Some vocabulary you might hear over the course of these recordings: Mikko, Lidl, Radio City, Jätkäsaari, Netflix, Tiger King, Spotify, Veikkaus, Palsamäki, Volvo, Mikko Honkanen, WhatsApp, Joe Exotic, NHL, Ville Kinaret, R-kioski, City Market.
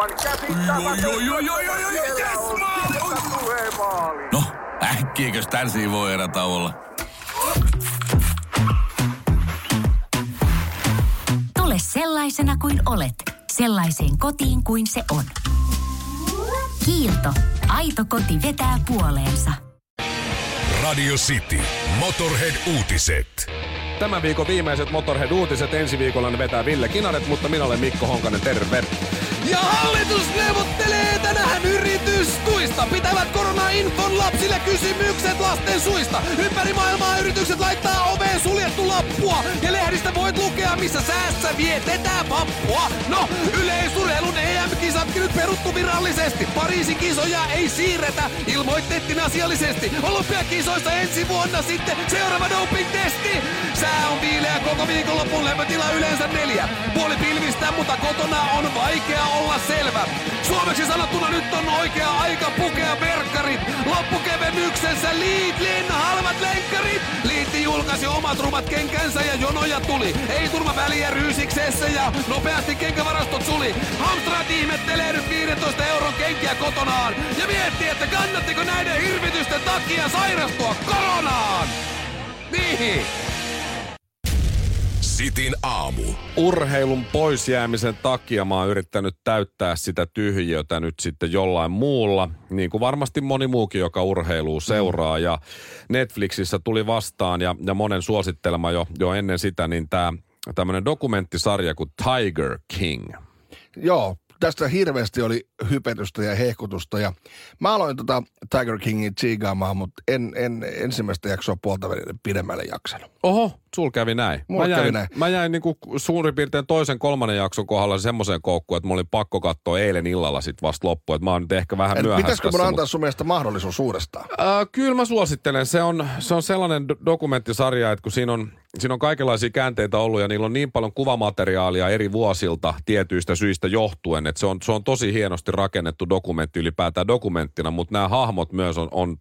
aivan käsittämätöntä. Yes, no, äkkiäkös tän siivoo erätauolla? Tule sellaisena kuin olet, sellaiseen kotiin kuin se on. Kiilto. Aito koti vetää puoleensa. Radio City. Motorhead-uutiset. Tämän viikon viimeiset Motorhead-uutiset. Ensi viikolla ne vetää Ville Kinaret, mutta minä olen Mikko Honkanen. Terve! Ja hallitus neuvottelee tänään yritystuista. Pitävät korona-infon lapsille kysymykset lasten suista. Ympäri maailmaa yritykset laittaa oveen suljettu lappua. Ja lehdistä voit lukea, missä säässä vietetään vappua. No, yleisurheilun EM-kisatkin nyt peruttu virallisesti. Pariisin kisoja ei siirretä, ilmoitettiin asiallisesti. Olympiakisoissa ensi vuonna sitten seuraava doping-testi. Sää on viileä koko viikonlopun, lämpötila yleensä 4. Puoli pilvistä, mutta kotona on vaikea olla selvä. Suomeksi sanottuna nyt on oikea aika pukea verkkarit. Loppukevennyksensä Lidlin halvat lenkkarit. Lidl julkaisi omat rumat kenkänsä ja jonoja tuli. Ei turma väliä ryysiksessä ja nopeasti kenkävarastot suli. Hamstrad ihmettelee nyt 15 € kenkiä kotonaan. Ja miettii, että kannattiko näiden hirvitysten takia sairastua koronaan. Niihin. Sitin aamu. Urheilun poisjäämisen takia mä oon yrittänyt täyttää sitä tyhjiötä nyt sitten jollain muulla, niin kuin varmasti moni muukin, joka urheilua seuraa. Ja Netflixissä tuli vastaan ja monen suosittelema jo ennen sitä, niin tää tämmönen dokumenttisarja kuin Tiger King. Joo, tästä hirveästi oli hypetystä ja hehkutusta ja mä aloin Tiger Kingin tsiigaamaan, mutta en ensimmäistä jaksoa puolta pidemmälle jaksanut. Oho, sul kävi näin. Mä jäin niinku suurin piirtein toisen kolmannen jakson kohdalla semmoiseen koukkuun, että mä olin pakko katsoa eilen illalla sit vasta loppuun, että mä oon nyt ehkä vähän myöhässä. Pitäisikö mun antaa sun mielestä mahdollisuus uudestaan? Kyllä mä suosittelen. Se on sellainen dokumenttisarja, että kun siinä on kaikenlaisia käänteitä ollut ja niillä on niin paljon kuvamateriaalia eri vuosilta tietyistä syistä johtuen, että se on tosi hienosti rakennettu dokumentti ylipäätään dokumenttina, mutta nämä hahmot myös on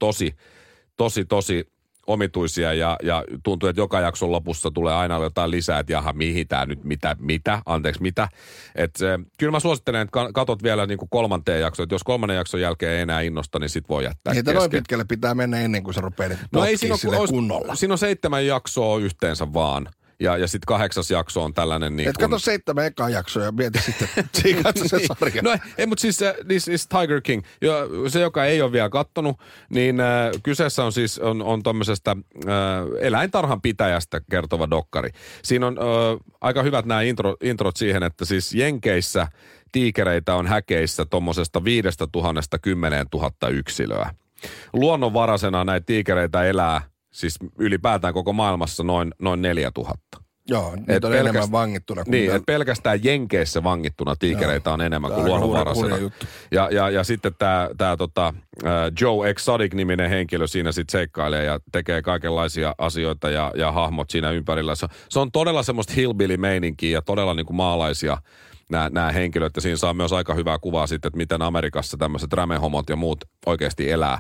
tosi omituisia ja tuntuu, että joka jakson lopussa tulee aina jotain lisää, että jaha, mihin tää nyt, mitä. Että kyllä mä suosittelen, että katot vielä niin kuin kolmanteen jaksoon, että jos kolmannen jakson jälkeen ei enää innosta, niin sit voi jättää kesken. Niitä noin pitkälle pitää mennä ennen kuin sä rupeat kunnolla. Siinä on 7 jaksoa yhteensä vaan. Ja sitten 8. jakso on tällainen niin kuin... Et kato 7 ekaa jaksoa ja mieti sitten, siinä katso se sarja. No ei, mutta siis Tiger King, se joka ei ole vielä kattonut, niin kyseessä on siis on tämmöisestä eläintarhan pitäjästä kertova dokkari. Siinä on aika hyvät nämä introt siihen, että siis Jenkeissä tiikereitä on häkeissä tommosesta 5 000 10 000 yksilöä. Luonnonvarasena näitä tiikereitä elää siis ylipäätään koko maailmassa noin 4 000. Joo, niitä on enemmän vangittuna. Niin, että pelkästään Jenkeissä vangittuna tiikereitä on enemmän kuin luonnonvaraisena. Ja sitten tämä Joe Exotic-niminen henkilö siinä sitten seikkailee ja tekee kaikenlaisia asioita ja hahmot siinä ympärillä. Se on todella semmoista hillbilly-meininkiä ja todella niin kuin maalaisia nämä henkilöt. Ja siinä saa myös aika hyvää kuvaa sitten, että miten Amerikassa tämmöiset rämehomot ja muut oikeasti elää.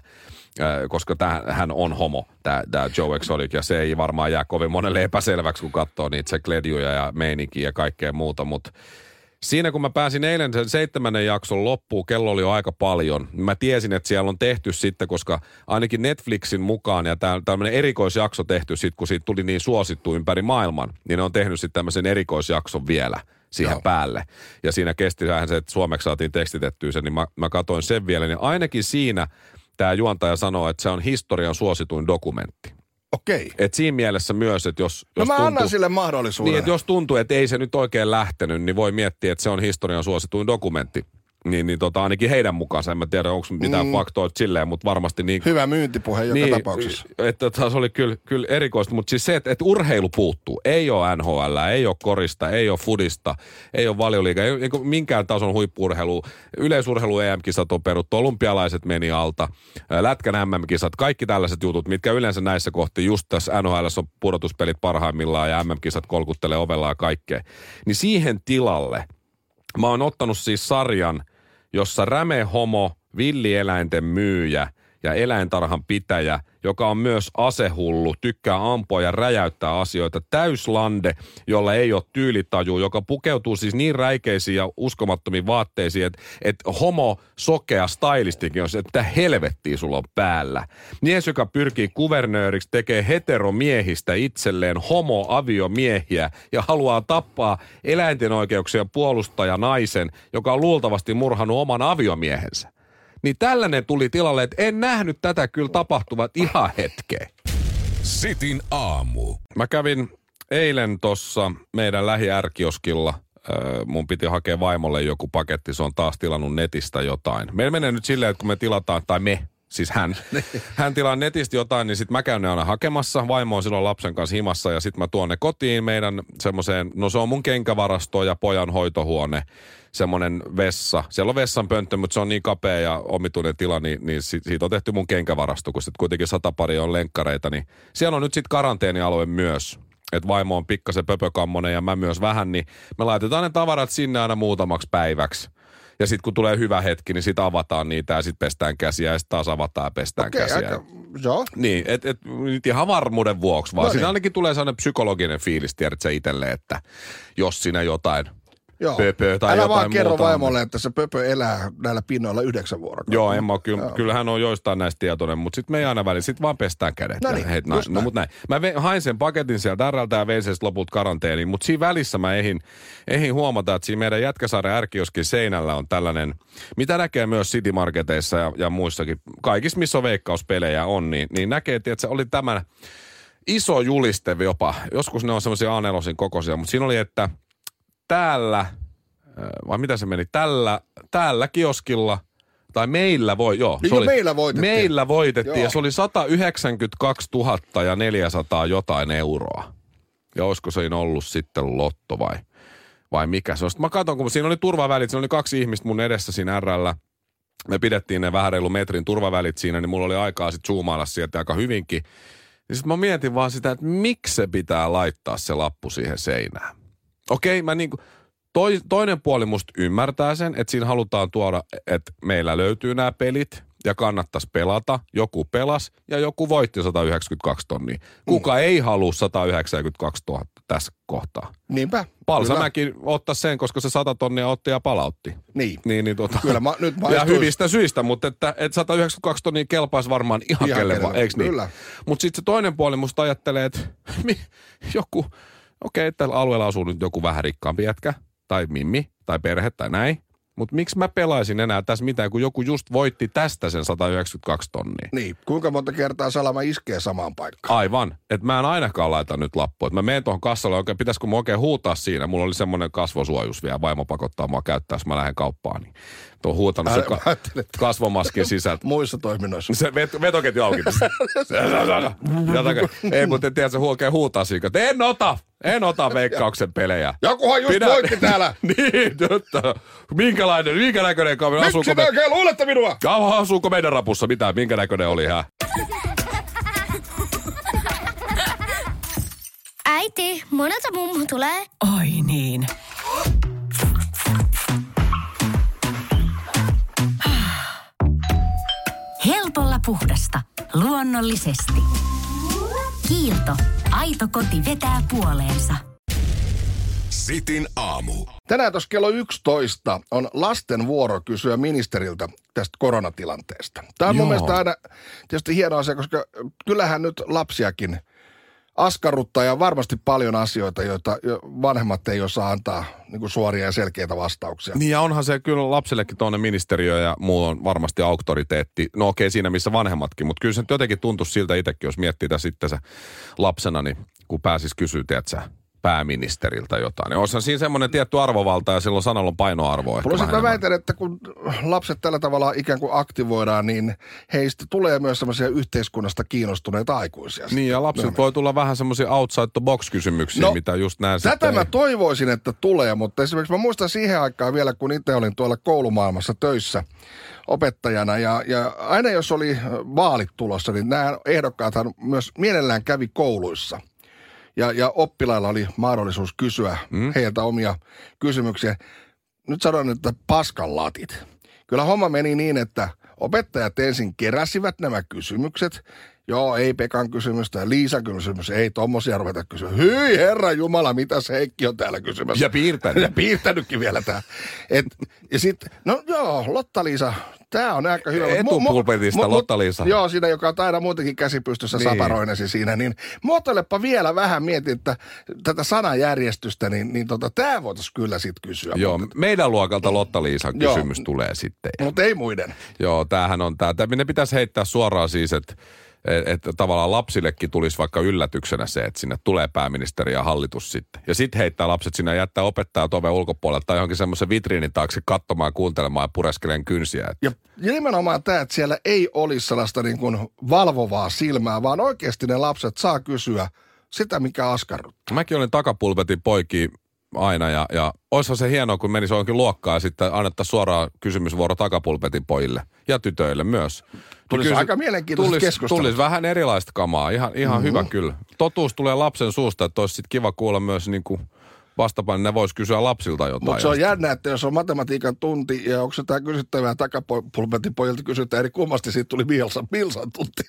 Koska hän on homo, tämä Joe Exotic, ja se ei varmaan jää kovin monelle epäselväksi, kun katsoo niitä se kledjuja ja meininkiä ja kaikkea muuta, mutta siinä kun mä pääsin eilen sen 7. jakson loppuun, kello oli jo aika paljon, niin mä tiesin, että siellä on tehty sitten, koska ainakin Netflixin mukaan, ja tämmöinen erikoisjakso tehty sitten, kun siitä tuli niin suosittu ympäri maailman, niin ne on tehnyt sitten tämmöisen erikoisjakson vielä siihen päälle, ja siinä kesti vähän se, että suomeksi saatiin tekstitettyä sen, niin mä katsoin sen vielä, niin ainakin siinä... Tämä juontaja sanoo, että se on historian suosituin dokumentti. Okei. Et siinä mielessä myös, että jos mä annan sille mahdollisuuden. Niin, että jos tuntuu, että ei se nyt oikein lähtenyt, niin voi miettiä, että se on historian suosituin dokumentti. Niin, ainakin heidän mukaansa. En mä tiedä, onko mitään faktoja silleen, mutta varmasti niin... Hyvä myyntipuhe joka niin, tapauksessa. Että se oli kyllä erikoista, mutta siis se, että urheilu puuttuu. Ei ole NHL, ei ole korista, ei ole fudista, ei ole valioliigaa, ei ole minkään tason huippu-urheilua. Yleisurheilu EM-kisat on peruttu, olympialaiset meni alta, lätkän MM-kisat, kaikki tällaiset jutut, mitkä yleensä näissä kohti, just tässä NHL on pudotuspelit parhaimmillaan ja MM-kisat kolkuttelee ovellaan kaikkea. Niin siihen tilalle mä oon ottanut siis sarjan, jossa rämehomo, villieläinten myyjä ja eläintarhan pitäjä, joka on myös asehullu, tykkää ampua ja räjäyttää asioita. Täyslande, jolla ei ole tyylitaju, joka pukeutuu siis niin räikeisiin ja uskomattomiin vaatteisiin, että homo, sokea, stylistikin on se, että helvettiä sulla on päällä. Mies, joka pyrkii kuvernööriksi, tekee heteromiehistä itselleen homo-aviomiehiä ja haluaa tappaa eläinten oikeuksien puolustaja naisen, joka on luultavasti murhannut oman aviomiehensä. Niin tällainen tuli tilalle, että en nähnyt tätä kyllä tapahtuvat ihan hetkeen. Cityn aamu. Mä kävin eilen tuossa meidän lähi-R-kioskilla. Mun piti hakea vaimolle joku paketti, se on taas tilannut netistä jotain. Meillä menee nyt silleen, että kun me tilataan, tai me, siis hän tilaa netistä jotain, niin sit mä käyn ne aina hakemassa. Vaimo on silloin lapsen kanssa himassa ja sit mä tuon ne kotiin meidän semmoiseen, no se on mun kenkävarasto ja pojan hoitohuone. Semmoinen vessa. Siellä on vessanpönttö, mutta se on niin kapea ja omituinen tila, niin siitä on tehty mun kenkävarasto, kun sitten kuitenkin 100 paria on lenkkareita. Niin siellä on nyt sitten karanteenialue myös. Että vaimo on pikkasen pöpökammonen ja mä myös vähän, niin me laitetaan ne tavarat sinne aina muutamaksi päiväksi. Ja sitten kun tulee hyvä hetki, niin sitten avataan niitä ja sitten pestään käsiä ja sitten taas avataan ja pestään käsiä. Joo. Niin, nyt ihan varmuuden vuoksi vaan. No niin. Siinä ainakin tulee sellainen psykologinen fiilis, tiedätkö itselleen, että jos siinä jotain... Joo. Pöpö tai älä vaan kerro vaimolle, että se pöpö elää näillä pinnoilla 9 vuorokautta. Joo, en mä kyllä, kyllähän on joistain näistä tietoinen, mutta sitten me ei aina välillä, sitten vaan pestään kädet. No niin, no mut näin. Mä hain sen paketin sieltä RLtä ja vein sen loput karanteeniin, mutta siinä välissä mä ehdin huomata, että siinä meidän Jätkäsaaren R-kioskin seinällä on tällainen, mitä näkee myös City Marketeissa ja muissakin, kaikissa missä on veikkauspelejä on, niin näkee, että se oli tämä iso juliste jopa, joskus ne on semmoisia A4:n kokoisia, mutta siinä oli, että täällä, vai mitä se meni, täällä kioskilla, tai meillä voi, joo. Niin oli, meillä voitettiin, joo. Ja se oli 192 400 jotain euroa. Ja olisiko siinä ollut sitten lotto vai mikä se on. Sitten mä katson, kun siinä oli turvavälit, siinä oli 2 ihmistä mun edessä siinä RL:llä. Me pidettiin ne vähän reilu metrin turvavälit siinä, niin mulla oli aikaa sitten zoomailla sieltä aika hyvinkin. Niin sitten mä mietin vaan sitä, että miksi se pitää laittaa se lappu siihen seinään. Okei, mä niinku, toinen puoli musta ymmärtää sen, että siinä halutaan tuoda, että meillä löytyy nämä pelit ja kannattaisi pelata. Joku pelasi ja joku voitti 192 tonnia. Kuka ei halua 192 000 tässä kohtaa? Niinpä. Palsamäki ottaa sen, koska se 100 tonnia otti ja palautti. Niin. Kyllä nyt ja hyvistä syistä, mutta että 192 tonnia kelpaisi varmaan ihan kelle vaan, eikö niin? Kyllä. Mutta sitten se toinen puoli musta ajattelee, että joku... Okei, tällä alueella asuu nyt joku vähän rikkaampi jätkä, tai mimmi, tai perhe, tai näin. Mutta miksi mä pelaisin enää tässä mitään, kun joku just voitti tästä sen 192 tonnia? Niin, kuinka monta kertaa salama iskee samaan paikkaan? Aivan, että mä en ainakaan laita nyt lappua. Et mä menen tuohon kassalle, oikein, pitäisikö mun oikein huutaa siinä? Mulla oli semmoinen kasvosuojus vielä, vaimo pakottaa mua käyttää, jos mä lähden kauppaan. Niin. Tuo on huutanut sen kasvomaskin sisältä. Muissa toiminnoissa. Se vetoketju auki. Ei, mutta tiedä, se oikein huutaa siinä, että en ota Veikkauksen pelejä. Jokuhan just voitti täällä. Niin, että minkä näköinen kaveri asuuko? Miksi me oikein luulette minua? Asuuko meidän rapussa mitään? Minkä näköinen oli, hä? Äiti, monelta mummu tulee. Oi niin. Helpolla puhdasta. Luonnollisesti. Kiilto. Aito koti vetää puoleensa. Sitin aamu. Tänään tuossa kello 11 on lasten vuoro kysyä ministeriltä tästä koronatilanteesta. Tämä on mun mielestä aina tietysti hieno asia, koska kyllähän nyt lapsiakin askarruttaa ja varmasti paljon asioita, joita vanhemmat ei osaa antaa niin kuin suoria ja selkeitä vastauksia. Niin ja onhan se kyllä lapsillekin tuonne ministeriö ja muu on varmasti auktoriteetti. No okei, siinä missä vanhemmatkin, mutta kyllä se jotenkin tuntuisi siltä itsekin, jos miettii tässä itseänsä lapsena, niin kun pääsisi kysyä, tiedätkö, pääministeriltä jotain. Ja on siinä semmoinen tietty arvovalta ja silloin sanalla on painoarvoa. Plus mä väitän, että kun lapset tällä tavalla ikään kuin aktivoidaan, niin heistä tulee myös semmoisia yhteiskunnasta kiinnostuneita aikuisia. Niin ja lapset voi tulla vähän semmoisia outside the box -kysymyksiä, mitä just näin. Tätä mä toivoisin, että tulee, mutta esimerkiksi mä muistan siihen aikaan vielä, kun itse olin tuolla koulumaailmassa töissä opettajana ja aina jos oli vaalit tulossa, niin nämä ehdokkaathan myös mielellään kävi kouluissa. Ja oppilailla oli mahdollisuus kysyä heiltä omia kysymyksiä. Nyt sanon, että paskan latit. Kyllä homma meni niin, että Opettajat ensin keräsivät nämä kysymykset. Joo, ei Pekan kysymystä, Liisan kysymys, ei tommosia ruveta kysyä. Hyi herra jumala, mitäs Heikki on täällä kysymässä. Ja piirtänyt. Ja piirtänytkin vielä tää. Et, ja sitten, no joo, Lotta-Liisa, tää on aika hyvä. Etupulpetista Lotta-Liisa. Joo, siinä, joka on aina muutenkin käsipystyssä niin. Saparoinesi siinä, niin muotoilepa vielä vähän, mietin, että tätä sanajärjestystä, niin tää voitaisiin kyllä sit kysyä. Joo, mutta meidän luokalta Lotta-Liisan kysymys tulee sitten. Mutta ei muiden. Joo, tämähän on tää. Ne pitäisi heittää suoraan siis, että tavallaan lapsillekin tulisi vaikka yllätyksenä se, että sinne tulee pääministeri ja hallitus sitten. Ja sitten heittää lapset sinne ja jättää opettajat oven ulkopuolelle tai johonkin semmoisen vitriinin taakse katsomaan, kuuntelemaan ja pureskeleen kynsiä. Ja nimenomaan tämä, että siellä ei olisi sellaista niin kuin valvovaa silmää, vaan oikeasti ne lapset saa kysyä sitä, mikä askarruttaa. Mäkin olin takapulpetin poikia aina ja olisihan se hienoa, kun menisi johonkin luokkaan ja sitten annettaisiin suoraan kysymysvuoro takapulpetin pojille ja tytöille myös. Tulisi aika mielenkiintoista keskustelua. Tulisi vähän erilaista kamaa, ihan hyvä kyllä. Totuus tulee lapsen suusta, että olisi sitten kiva kuulla myös niin kuin vastapain, ne voisi kysyä lapsilta jotain. Mutta se on jännä, että jos on matematiikan tunti ja onko se tämä kysyttävää takapulpetin pojilta kysytään, eli kummasti siitä tuli Milsan tunti.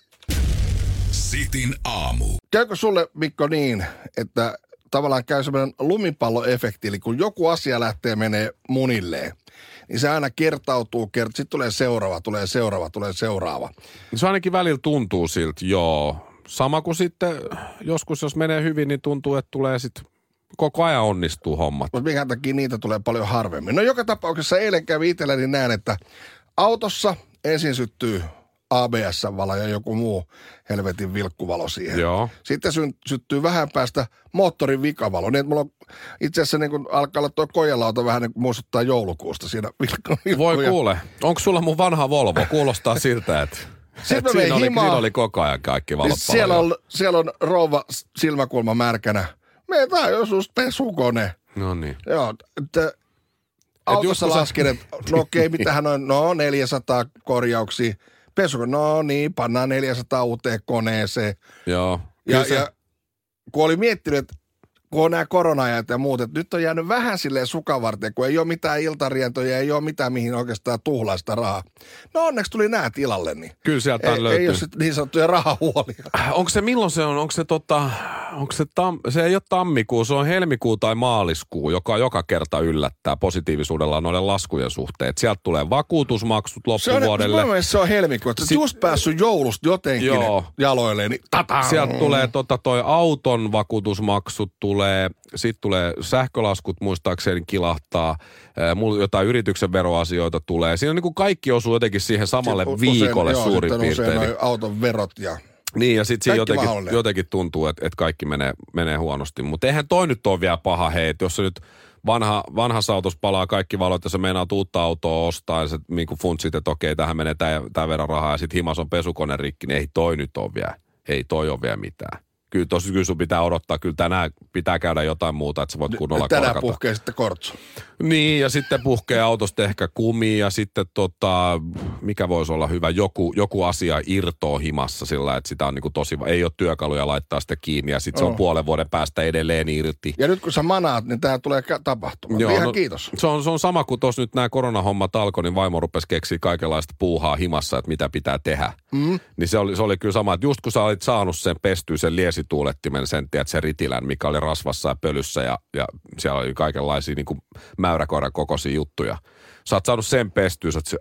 Sitin aamu. Käykö sulle, Mikko, niin, että tavallaan käy semmoinen lumipalloefekti, eli kun joku asia lähtee menee munilleen, niin se aina kertautuu, sitten tulee seuraava. Se ainakin välillä tuntuu siltä, joo. Sama kuin sitten joskus, jos menee hyvin, niin tuntuu, että tulee sitten koko ajan onnistuu hommat. Mutta minkä takia niitä tulee paljon harvemmin? No joka tapauksessa eilen kävi itselläni näin, että autossa ensin syttyy ABS-valo ja joku muu helvetin vilkkuvalo siihen. Joo. Sitten syttyy vähän päästä moottorin vikavalo. Niin, että mulla on itse asiassa niin kun alkaa olla tuo kojelauta vähän niin kuin muistuttaa joulukuusta siinä vilkkuja. Voi kuule, onko sulla mun vanha Volvo? Kuulostaa siltä, että et siinä oli koko ajan kaikki valot niin siellä on rouva silmäkulma märkänä. Meitä on joskus pesukone. No niin. Joo, autossa laskin, että no okei, mitähän noin, 400 korjauksia. Pesukone, no niin, pannaan 400 uuteen koneeseen. Joo. Ja kun oli miettinyt, että kun on nämä korona-ajat ja muut, että nyt on jäänyt vähän silleen sukavarteen, kun ei ole mitään iltarientoja, ei ole mitään mihin oikeastaan tuhlaa sitä rahaa. No onneksi tuli nämä tilalle, niin kyllä sieltä löytyy. Ei ole niin sanottuja rahahuolia. Onko se, milloin se on? Se ei ole tammikuu, se on helmikuu tai maaliskuu, joka kerta yllättää positiivisuudella noiden laskujen suhteen. Et sieltä tulee vakuutusmaksut loppuvuodelle. Se on helmikuu, että just päässyt joulusta jotenkin jaloilleen, niin tataan. Sieltä tulee toi auton vakuutusmaksut, sitten tulee sähkölaskut muistaakseni kilahtaa, jotain yrityksen veroasioita tulee. Siinä on niin kuin kaikki osuu jotenkin siihen samalle viikolle suurin piirtein. Usein auton verot ja niin, ja sitten jotenkin tuntuu, että kaikki menee huonosti. Mutta eihän toi nyt ole vielä paha, hei, että jos se nyt vanhassa autossa palaa kaikki valot ja se meinaa uutta autoa ostaa ja se niin kuin funtsit, että okei, tähän menee tämän verran rahaa ja sitten himas on pesukone rikki, niin ei toi nyt ole vielä. Ei toi ole vielä mitään. Kyllä tossa sun pitää odottaa, kyllä tänään pitää käydä jotain muuta, että sä voit kunnolla tänään korkata. Tänään puhkee sitten kortsu. Niin, ja sitten puhkee autosta ehkä kumi, ja sitten mikä voisi olla hyvä, joku asia irtoo himassa sillä, että sitä on niinku tosi, ei ole työkaluja laittaa sitä kiinni, ja sitten se on puolen vuoden päästä edelleen irti. Ja nyt kun sä manaat, niin tää tulee tapahtumaan. Joo, ihan kiitos. Se on sama kuin tossa nyt nämä koronahommat alkoi, niin vaimo rupesi keksiä kaikenlaista puuhaa himassa, että mitä pitää tehdä. Mm. Niin se oli kyllä sama, että just kun sä olit saanut sen pestyä, sen liesituulettimen senttiä, että se ritilän, mikä oli rasvassa ja pölyssä ja siellä oli kaikenlaisia niin kuin mäyräkoiran kokoisia juttuja. Sä oot saanut sen pestyä, että se,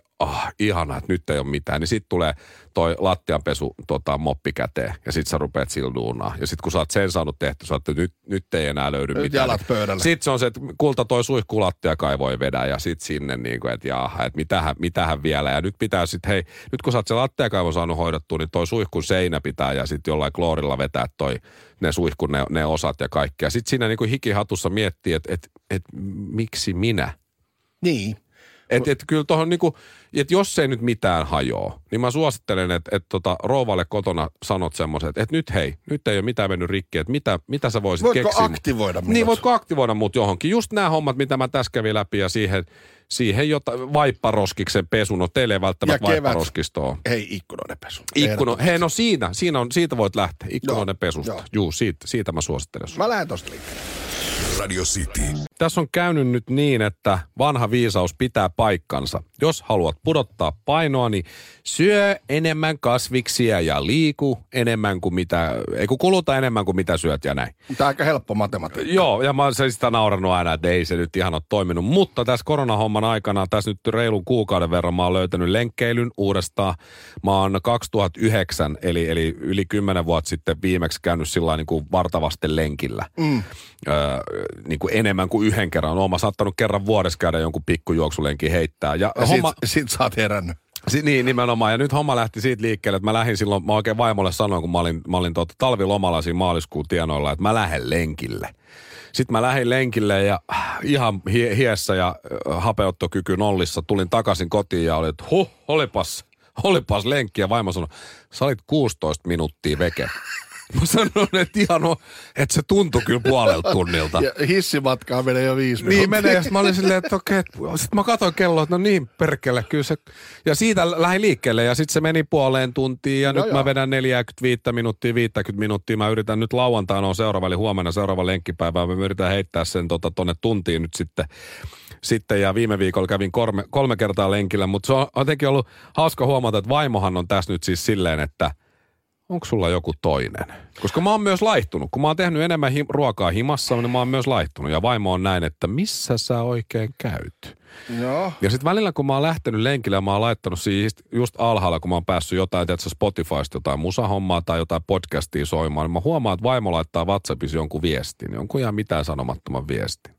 ihanaa, että nyt ei ole mitään. Niin sit tulee toi lattianpesu moppi käteen ja sit sä rupeat silduunaan. Ja sit kun sä oot sen saanut tehty, sä oot, että nyt ei enää löydy nyt mitään. Jalat pöydälle. Sit se on se, että kulta toi suihkulattia kai voi vedä ja sit sinne niin kuin, että jaha, että mitähän vielä. Ja nyt pitää sit, hei, nyt kun sä oot se lattiakaivon saanut hoidettua, niin toi suihkun seinä pitää ja sit jollain kloorilla vetää toi ne suihkun ne osat ja kaikkea. Sit siinä niin kuin hikihatussa miettii, että miksi minä? Niin. Että kyllä tuohon niinku, että jos ei nyt mitään hajoa, niin mä suosittelen, että rouvalle kotona sanot semmoiset, että nyt hei, nyt ei ole mitään mennyt rikki, että mitä sä voisit keksiä. Voitko aktivoida mut? Niin, voitko aktivoida mut johonkin. Just nämä hommat, mitä mä tässä kävin läpi ja siihen jotain vaipparoskiksen pesu, no teille ei välttämättä vaipparoskistoa. Hei, ikkunoiden pesu. Hei, no siitä voit lähteä, ikkunoiden pesusta. Juu, siitä mä suosittelen. Mä lähden tosta liikkeelle. Radio City. Tässä on käynyt nyt niin, että vanha viisaus pitää paikkansa. Jos haluat pudottaa painoa, niin syö enemmän kasviksia ja liiku enemmän kuin mitä, kuluta enemmän kuin mitä syöt ja näin. Tämä on aika helppo matematiikka. Joo, ja mä oon sitä naurannut aina, että ei se nyt ihan ole toiminut. Mutta tässä koronahomman aikana, tässä nyt reilun kuukauden verran mä oon löytänyt lenkkeilyn uudestaan. Mä oon 2009, eli yli 10 vuotta sitten viimeksi käynyt sillä niin kuin vartavasten lenkillä. Mm. Niin kuin enemmän kuin yhden kerran. Oon mä saattanut kerran vuodessa käydä jonkun pikkujuoksulenkin heittää. Ja homma... sit sä oot herännyt. Niin, nimenomaan. Ja nyt homma lähti siitä liikkeelle, että mä lähdin silloin, mä oikein vaimolle sanoin, kun mä olin talvilomalla siinä maaliskuun tienoilla, että mä lähden lenkille. Sitten mä lähdin lenkille ja ihan hiessä ja hapeuttokyky nollissa tulin takaisin kotiin ja olin, että olipas lenkki. Ja vaimo sanoi, sä olit 16 minuuttia veke. Mä sanon, että se tuntui kyllä 1,5 tunnilta. Ja hissimatkaa menee jo 5 minuuttia. Niin menee, ja mä olin silleen, että okei. Sitten mä katsoin kelloa, että no niin perkele, kyllä se. Ja siitä lähdin liikkeelle, ja sitten se meni 0,5 tuntia, ja nyt mä vedän 50 minuuttia. Mä yritän nyt lauantaina on seuraava, eli huomenna seuraava lenkkipäivä. Mä yritän heittää sen tonne tuntiin nyt sitten. Ja viime viikolla kävin kolme kertaa lenkillä, mutta se on jotenkin ollut hauska huomata, että vaimohan on tässä nyt siis silleen, että onko sulla joku toinen? Koska mä oon myös laihtunut. Kun mä oon tehnyt enemmän ruokaa himassa, niin mä oon myös laihtunut. Ja vaimo on näin, että missä sä oikein käyt? Joo. Ja sit välillä, kun mä oon lähtenyt lenkille, mä oon laittanut siis just alhaalla, kun mä oon päässyt jotain, tiedätkö Spotifysta, jotain musahommaa tai jotain podcastia soimaan, niin mä huomaan, että vaimo laittaa WhatsAppissa jonkun viestin. Jonkun ihan mitään sanomattoman viestin.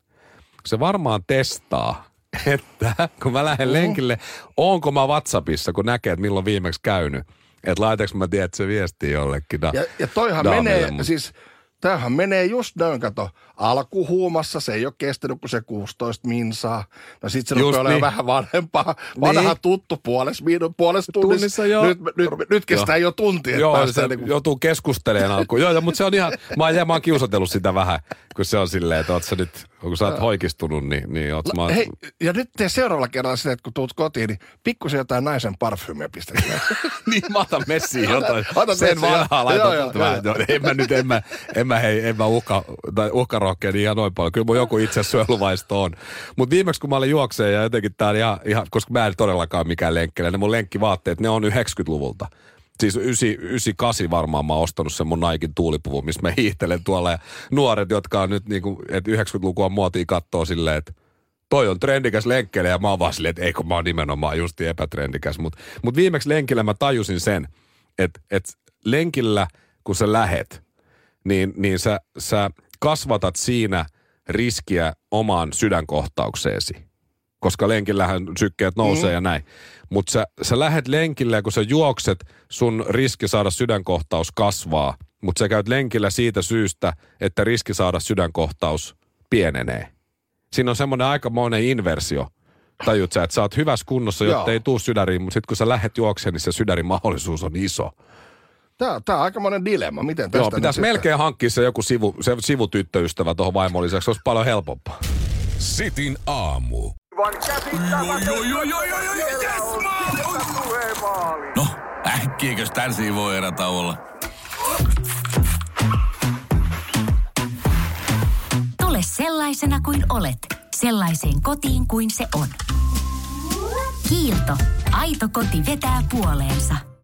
Se varmaan testaa, että kun mä lähden lenkille, oonko mä WhatsAppissa, kun näkee, että milloin viimeksi käynyt. Että laitaks mä tiedän, että se viestii jollekin. Ja toihan menee, siis tämähän menee just noin, kato, alkuhuumassa, se ei ole kestänyt kuin se 16 minsaa. No sit se rupeaa olemaan vähän vanhempaa, vanha tuttu puolessa tunnissa. Joo. Nyt kestää jo tuntia. Joo, se niin kuin... joutuu keskustelemaan alkuun. Joo, mutta se on ihan, mä oon kiusatellut sitä vähän, kun se on silleen, että oot sä nyt... Kun sä oot hoikistunut, niin oot... Hei, ja nyt tee seuraavalla kerralla sitä, että kun tuut kotiin, niin pikkusen jotain naisen parfyymiä pistetään. Niin, mä otan messiin jotain. Sen vanhaa laitan. En mä uhkarohkeeni ihan noin paljon. Kyllä mun joku itse suojeluvaisto on. Mutta viimeksi, kun mä olin juokseen ja jotenkin tää oli ihan... Koska mä en todellakaan mikään lenkkele. Ne mun lenkkivaatteet, ne on 90-luvulta. Siis 98 varmaan mä oon ostanut sen mun Naikin tuulipuvun, missä mä hiihtelen tuolla. Ja nuoret, jotka on nyt niinku, että 90-lukua muotia kattoo silleen, että toi on trendikäs lenkkele. Ja mä oon vaan silleen, että ei kun mä oon nimenomaan justi epätrendikäs. Mut viimeksi lenkillä mä tajusin sen, että lenkillä kun sä lähet, niin sä kasvatat siinä riskiä omaan sydänkohtaukseesi. Koska lenkillähän sykkeet nousee ja näin. Mutta sä lähet lenkille ja kun sä juokset, sun riski saada sydänkohtaus kasvaa. Mutta sä käyt lenkillä siitä syystä, että riski saada sydänkohtaus pienenee. Siinä on semmoinen aikamoinen inversio. Tajut sä, että sä oot hyvässä kunnossa, jotta ei tuu sydäriin. Mutta sitten kun sä lähet juokseen, niin se sydärin mahdollisuus on iso. Tää on aikamoinen dilemma. Miten tästä? Joo, pitäisi melkein hankkia se joku sivutyttöystävä tuohon vaimon lisäksi. Olisi paljon helpompaa. Sitin aamu. No, äkkiäkös tän voi erata olla? Tule sellaisena kuin olet, sellaiseen kotiin kuin se on. Kiilto. Aito koti vetää puoleensa.